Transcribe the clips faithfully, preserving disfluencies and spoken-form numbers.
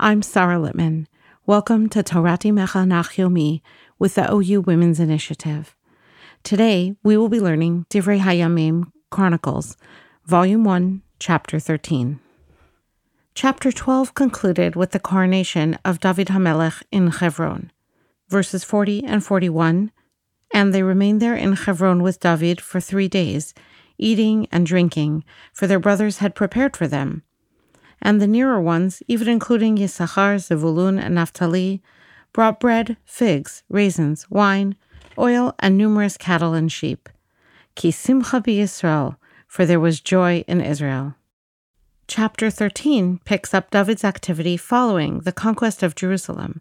I'm Sarah Litman. Welcome to Torati Mecha Nach Yomi with the O U Women's Initiative. Today, we will be learning Divrei HaYamim Chronicles, Volume one, Chapter thirteen. Chapter twelve concluded with the coronation of David HaMelech in Hebron, verses forty and forty-one, and they remained there in Hebron with David for three days, eating and drinking, for their brothers had prepared for them. And the nearer ones, even including Yisachar, Zevulun, and Naphtali, brought bread, figs, raisins, wine, oil, and numerous cattle and sheep. Ki simcha b'Yisrael, for there was joy in Israel. Chapter thirteen picks up David's activity following the conquest of Jerusalem,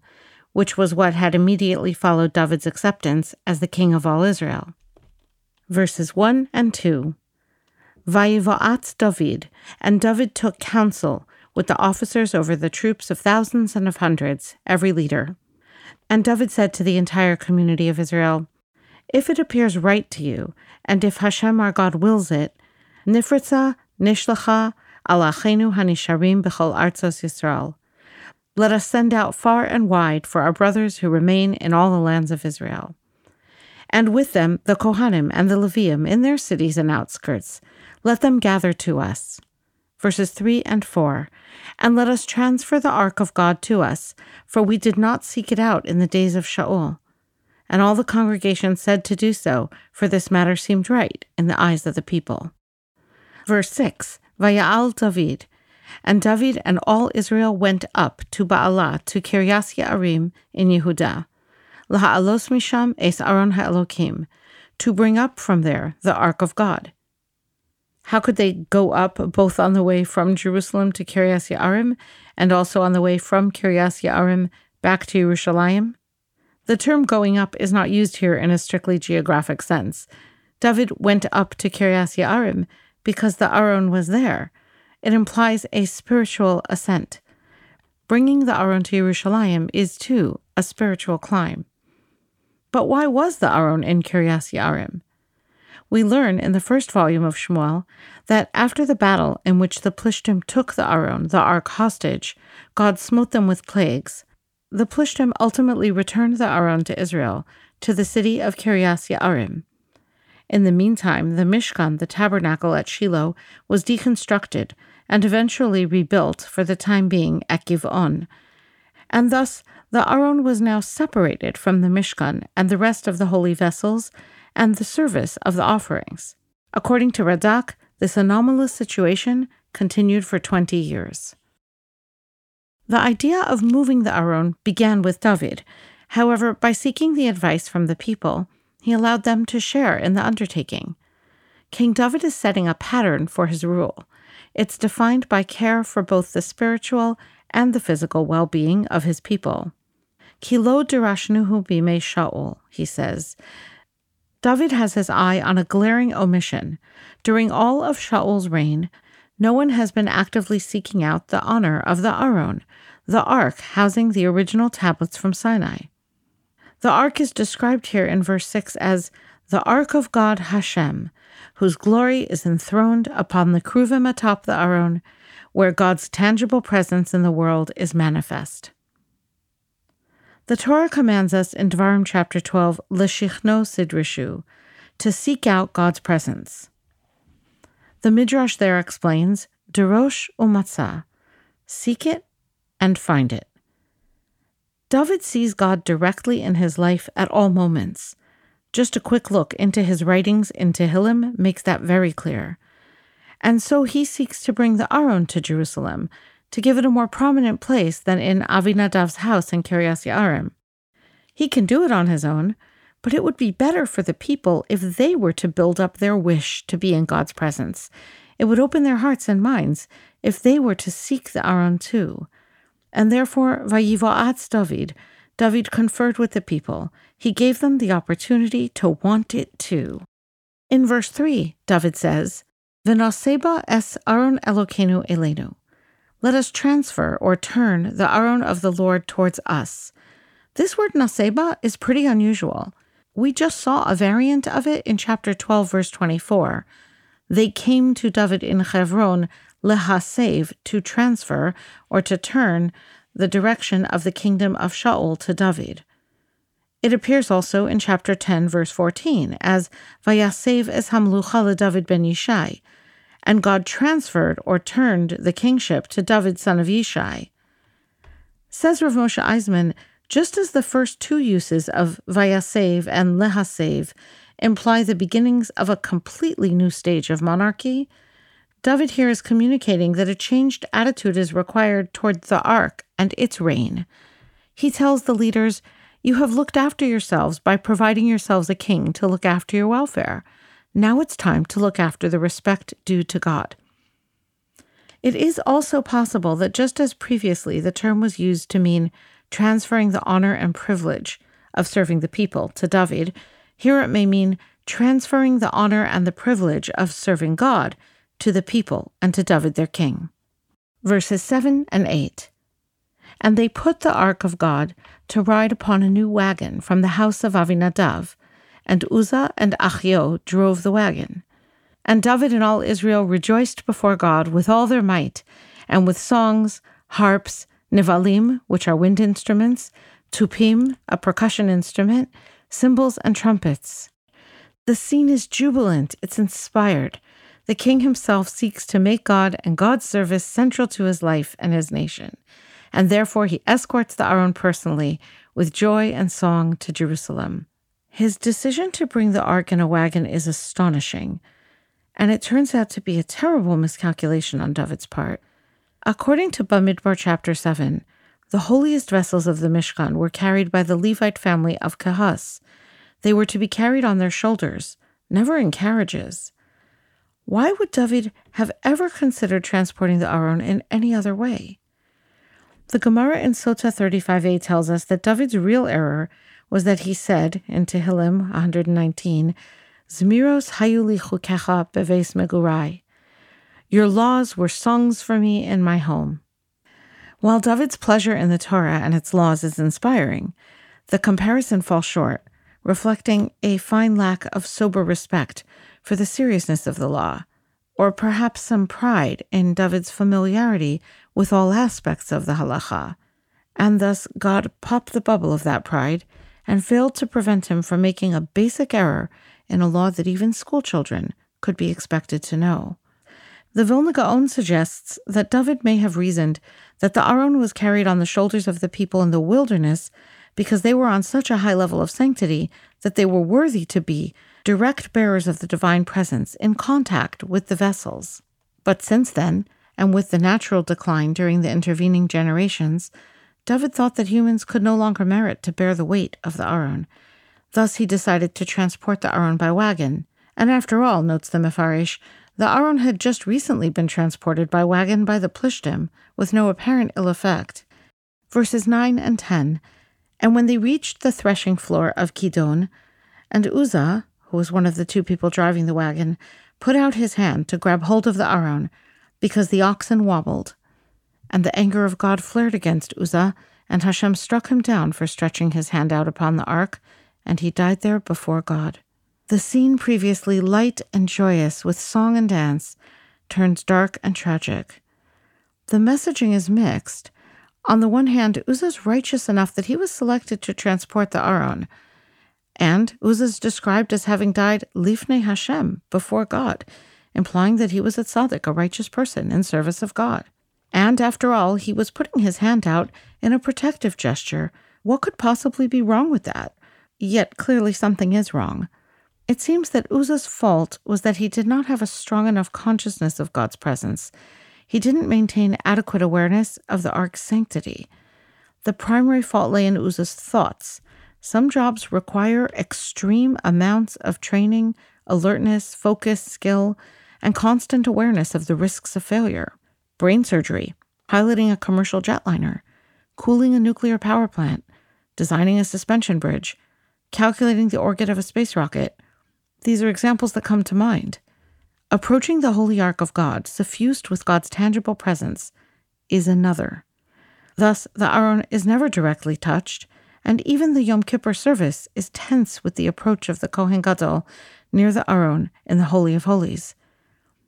which was what had immediately followed David's acceptance as the king of all Israel. Verses one and two. Vayivo'atz David, and David took counsel with the officers over the troops of thousands and of hundreds, every leader. And David said to the entire community of Israel, "If it appears right to you, and if Hashem our God wills it, nifritza nishlacha alachenu hanisharim b'chol artzos Yisrael. Let us send out far and wide for our brothers who remain in all the lands of Israel. And with them the Kohanim and the Leviim in their cities and outskirts. Let them gather to us." Verses three and four. And let us transfer the ark of God to us, for we did not seek it out in the days of Shaul. And all the congregation said to do so, for this matter seemed right in the eyes of the people. Verse six. Vaya'al David. And David and all Israel went up to Ba'ala, to Kiryas Ya'arim in Yehudah. Laha'alos misham es Aron ha'elokim, to bring up from there the ark of God. How could they go up both on the way from Jerusalem to Kiryas Ya'arim and also on the way from Kiryas Ya'arim back to Yerushalayim? The term going up is not used here in a strictly geographic sense. David went up to Kiryas Ya'arim because the Aron was there. It implies a spiritual ascent. Bringing the Aron to Yerushalayim is, too, a spiritual climb. But why was the Aron in Kiryas Ya'arim? We learn in the first volume of Shemuel that after the battle in which the Plishtim took the Aron, the ark, hostage, God smote them with plagues. The Plishtim ultimately returned the Aron to Israel, to the city of Kiryas Ya'arim. In the meantime, the Mishkan, the tabernacle at Shiloh, was deconstructed and eventually rebuilt for the time being at Giv'on. And thus, the Aron was now separated from the Mishkan and the rest of the holy vessels and the service of the offerings. According to Radak, this anomalous situation continued for twenty years. The idea of moving the Aron began with David. However, by seeking the advice from the people, he allowed them to share in the undertaking. King David is setting a pattern for his rule. It's defined by care for both the spiritual and the physical well-being of his people. Ki lo dirashnuhu bimei Shaul, he says. David has his eye on a glaring omission. During all of Shaul's reign, no one has been actively seeking out the honor of the Aron, the ark housing the original tablets from Sinai. The ark is described here in verse six as the ark of God Hashem, whose glory is enthroned upon the Kruvim atop the Aron, where God's tangible presence in the world is manifest. The Torah commands us in Dvarim chapter twelve, L'shichno sidrishu, to seek out God's presence. The Midrash there explains, Derosh umatzah, seek it and find it. David sees God directly in his life at all moments. Just a quick look into his writings in Tehillim makes that very clear. And so he seeks to bring the Aron to Jerusalem, to give it a more prominent place than in Avinadav's house in Kiryas Ya'arim. He can do it on his own, but it would be better for the people if they were to build up their wish to be in God's presence. It would open their hearts and minds if they were to seek the Aron too. And therefore, Vayivo'atz David, David conferred with the people. He gave them the opportunity to want it too. In verse three, David says, V'noseba es Aron Elokenu Elenu. Let us transfer or turn the Aron of the Lord towards us. This word naseba is pretty unusual. We just saw a variant of it in chapter twelve, verse twenty-four. They came to David in Hebron lehasev, to transfer or to turn the direction of the kingdom of Shaul to David. It appears also in chapter ten, verse fourteen, as Vayasev es hamlucha le David ben Yishai, and God transferred or turned the kingship to David son of Yishai. Says Rav Moshe Eisemann, just as the first two uses of Vayasev and Lehasev imply the beginnings of a completely new stage of monarchy, David here is communicating that a changed attitude is required toward the Ark and its reign. He tells the leaders, "You have looked after yourselves by providing yourselves a king to look after your welfare. Now it's time to look after the respect due to God." It is also possible that just as previously the term was used to mean transferring the honor and privilege of serving the people to David, here it may mean transferring the honor and the privilege of serving God to the people and to David their king. Verses seven and eight. And they put the ark of God to ride upon a new wagon from the house of Avinadav, and Uzzah and Achio drove the wagon. And David and all Israel rejoiced before God with all their might, and with songs, harps, nivalim, which are wind instruments, tupim, a percussion instrument, cymbals and trumpets. The scene is jubilant, it's inspired. The king himself seeks to make God and God's service central to his life and his nation, and therefore he escorts the Aron personally with joy and song to Jerusalem. His decision to bring the ark in a wagon is astonishing, and it turns out to be a terrible miscalculation on David's part. According to Bamidbar chapter seven, the holiest vessels of the Mishkan were carried by the Levite family of Kehas. They were to be carried on their shoulders, never in carriages. Why would David have ever considered transporting the Aron in any other way? The Gemara in Sota thirty-five a tells us that David's real error was that he said, in Tehillim one nineteen, Zmiros hayuli chukecha beves megurai. Your laws were songs for me in my home. While David's pleasure in the Torah and its laws is inspiring, the comparison falls short, reflecting a fine lack of sober respect for the seriousness of the law, or perhaps some pride in David's familiarity with all aspects of the halacha, and thus God popped the bubble of that pride and failed to prevent him from making a basic error in a law that even schoolchildren could be expected to know. The Vilna Gaon suggests that David may have reasoned that the Aron was carried on the shoulders of the people in the wilderness because they were on such a high level of sanctity that they were worthy to be direct bearers of the divine presence in contact with the vessels. But since then, and with the natural decline during the intervening generations, David thought that humans could no longer merit to bear the weight of the Aron. Thus he decided to transport the Aron by wagon, and after all, notes the Mefarish, the Aron had just recently been transported by wagon by the Plishtim, with no apparent ill effect. Verses nine and ten, And when they reached the threshing floor of Giv'on, and Uzzah, who was one of the two people driving the wagon, put out his hand to grab hold of the Aron, because the oxen wobbled. And the anger of God flared against Uzzah, and Hashem struck him down for stretching his hand out upon the ark, and he died there before God. The scene previously light and joyous with song and dance turns dark and tragic. The messaging is mixed. On the one hand, Uzzah's righteous enough that he was selected to transport the Aron, and Uzzah's described as having died lifnei Hashem, before God, implying that he was a tzaddik, a righteous person in service of God. And after all, he was putting his hand out in a protective gesture. What could possibly be wrong with that? Yet clearly something is wrong. It seems that Uzzah's fault was that he did not have a strong enough consciousness of God's presence. He didn't maintain adequate awareness of the ark's sanctity. The primary fault lay in Uzzah's thoughts. Some jobs require extreme amounts of training, alertness, focus, skill, and constant awareness of the risks of failure. Brain surgery, piloting a commercial jetliner, cooling a nuclear power plant, designing a suspension bridge, calculating the orbit of a space rocket. These are examples that come to mind. Approaching the holy ark of God, suffused with God's tangible presence, is another. Thus, the Aron is never directly touched, and even the Yom Kippur service is tense with the approach of the Kohen Gadol near the Aron in the Holy of Holies.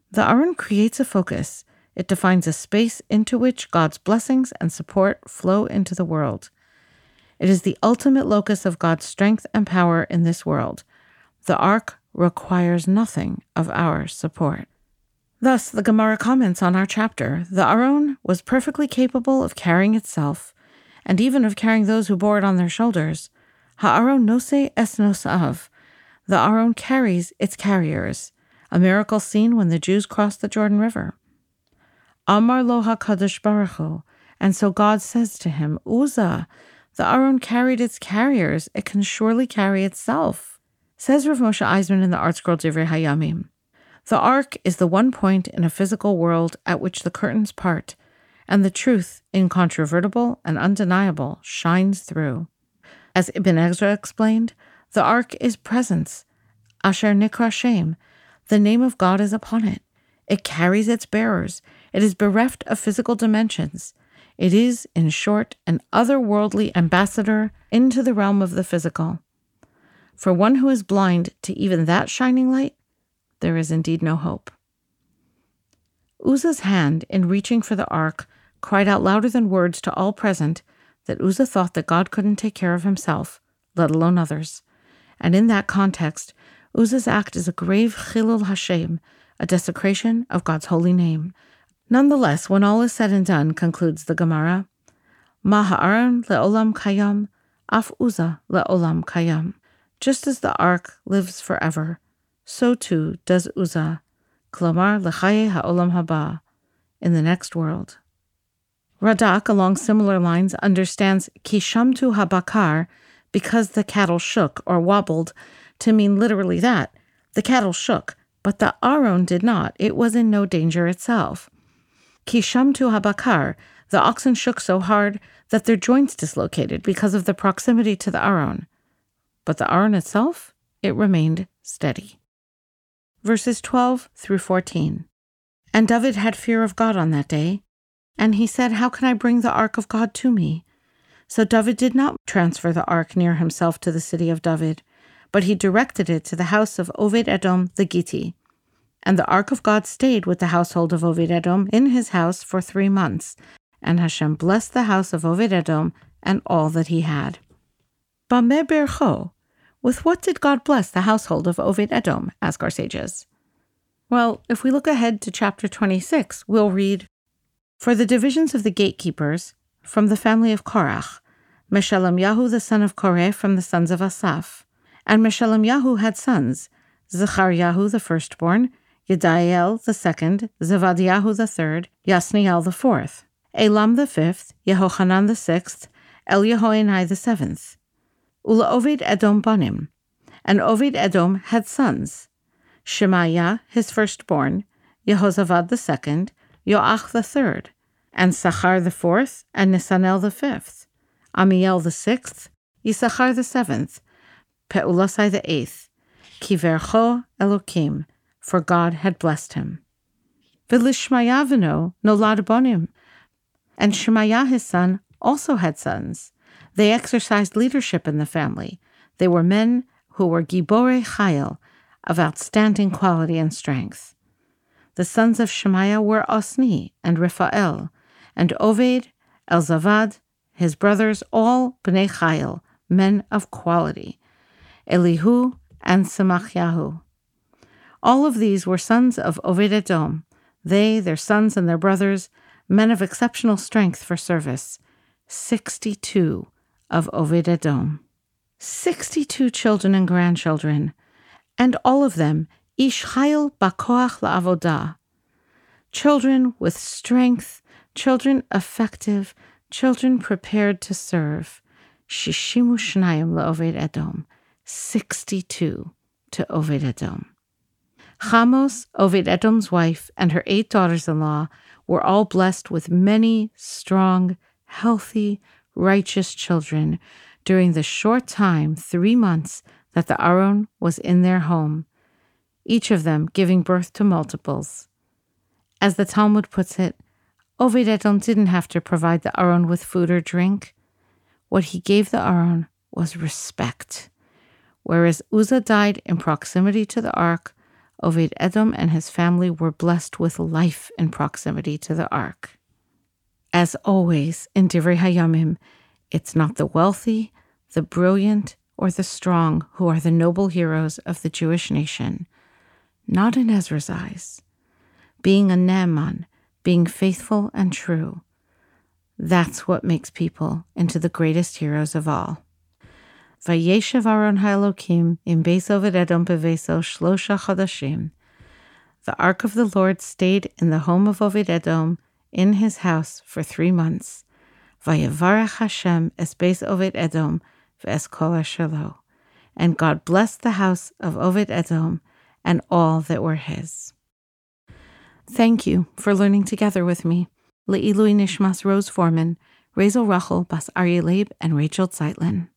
The Aron creates a focus. It defines a space into which God's blessings and support flow into the world. It is the ultimate locus of God's strength and power in this world. The ark requires nothing of our support. Thus, the Gemara comments on our chapter, the Aron was perfectly capable of carrying itself, and even of carrying those who bore it on their shoulders. Ha'aron noseh es nosav. The Aron carries its carriers, a miracle seen when the Jews crossed the Jordan River. Amar lo HaKadosh Baruch Hu, and so God says to him, Uzzah, the Aron carried its carriers, it can surely carry itself. Says Rav Moshe Eisemann in the Art Scroll Divrei HaYamim, the ark is the one point in a physical world at which the curtains part, and the truth, incontrovertible and undeniable, shines through. As Ibn Ezra explained, the ark is presence, asher nikra Shem, the name of God is upon it. It carries its bearers. It is bereft of physical dimensions. It is, in short, an otherworldly ambassador into the realm of the physical. For one who is blind to even that shining light, there is indeed no hope. Uzzah's hand, in reaching for the ark, cried out louder than words to all present that Uzzah thought that God couldn't take care of himself, let alone others. And in that context, Uzzah's act is a grave chilul Hashem, a desecration of God's holy name. Nonetheless, when all is said and done, concludes the Gemara, Ma ha'aron le'olam kayam, af Uzzah le'olam kayam. Just as the ark lives forever, so too does Uzzah, klamar lechaye ha'olam haba, in the next world. Radak, along similar lines, understands ki shamtu habakar, because the cattle shook or wobbled, to mean literally that, the cattle shook, but the Aron did not. It was in no danger itself. Ki shamtu habakar, the oxen shook so hard that their joints dislocated because of the proximity to the Aron. But the Aron itself, it remained steady. Verses twelve through fourteen. And David had fear of God on that day, and he said, How can I bring the ark of God to me? So David did not transfer the ark near himself to the city of David, but he directed it to the house of Oved-Edom the Gitti. And the ark of God stayed with the household of Oved-Edom in his house for three months, and Hashem blessed the house of Oved-Edom and all that he had. Bameh bercho, with what did God bless the household of Oved-Edom, ask our sages? Well, if we look ahead to chapter twenty-six, we'll read, For the divisions of the gatekeepers, from the family of Korach, Meshelem Yahu the son of Koreh from the sons of Asaph, and Meshelem Yahu had sons, Zechariahu the firstborn, Yediael the second, Zevadiahu the third, Yasniel the fourth, Elam the fifth, Yehochanan the sixth, Elyehoenai the seventh, Ula Oved-Edom banim, and Oved-Edom had sons, Shemaiah his firstborn, Yehozavad the second, Yoach the third, and Sachar the fourth, and Nisanel the fifth, Amiel the sixth, Yisachar the seventh, Peulasai the eighth, Kivercho Elokim, for God had blessed him. Velishmayavino nolad bonim, and Shemaiah his son also had sons. They exercised leadership in the family. They were men who were gibore chayil, of outstanding quality and strength. The sons of Shemaiah were Osni and Raphael, and Oved, Elzavad, his brothers, all bnei chayil, men of quality. Elihu, and Semachiahu. All of these were sons of Oved-Edom, they, their sons, and their brothers, men of exceptional strength for service. Sixty-two of Oved-Edom. Sixty-two children and grandchildren, and all of them, Ish Chayil Bakoach La'avodah. Children with strength, children effective, children prepared to serve. Shishimu Shnayim La'Oved-Edom. sixty-two to Oved-Edom. Chamos, Oved-Edom's wife, and her eight daughters-in-law were all blessed with many strong, healthy, righteous children during the short time, three months, that the Aron was in their home, each of them giving birth to multiples. As the Talmud puts it, Oved-Edom didn't have to provide the Aron with food or drink. What he gave the Aron was respect. Whereas Uzzah died in proximity to the ark, Oved-Edom and his family were blessed with life in proximity to the ark. As always, in Divrei HaYamim, it's not the wealthy, the brilliant, or the strong who are the noble heroes of the Jewish nation. Not in Ezra's eyes. Being a Naaman, being faithful and true, that's what makes people into the greatest heroes of all. Vayeshev Aron ha'elokim im beis Oved-Edom beveso shlosha chodashim. The ark of the Lord stayed in the home of Oved-Edom in his house for three months. Vayevarech Hashem es beis Oved-Edom ve'es kol asher lo. And God blessed the house of Oved-Edom and all that were his. Thank you for learning together with me. Le'ilui Nishmas Rose Foreman, Razel Rachel Bas Aryeh Leib, and Rachel Zeitlin.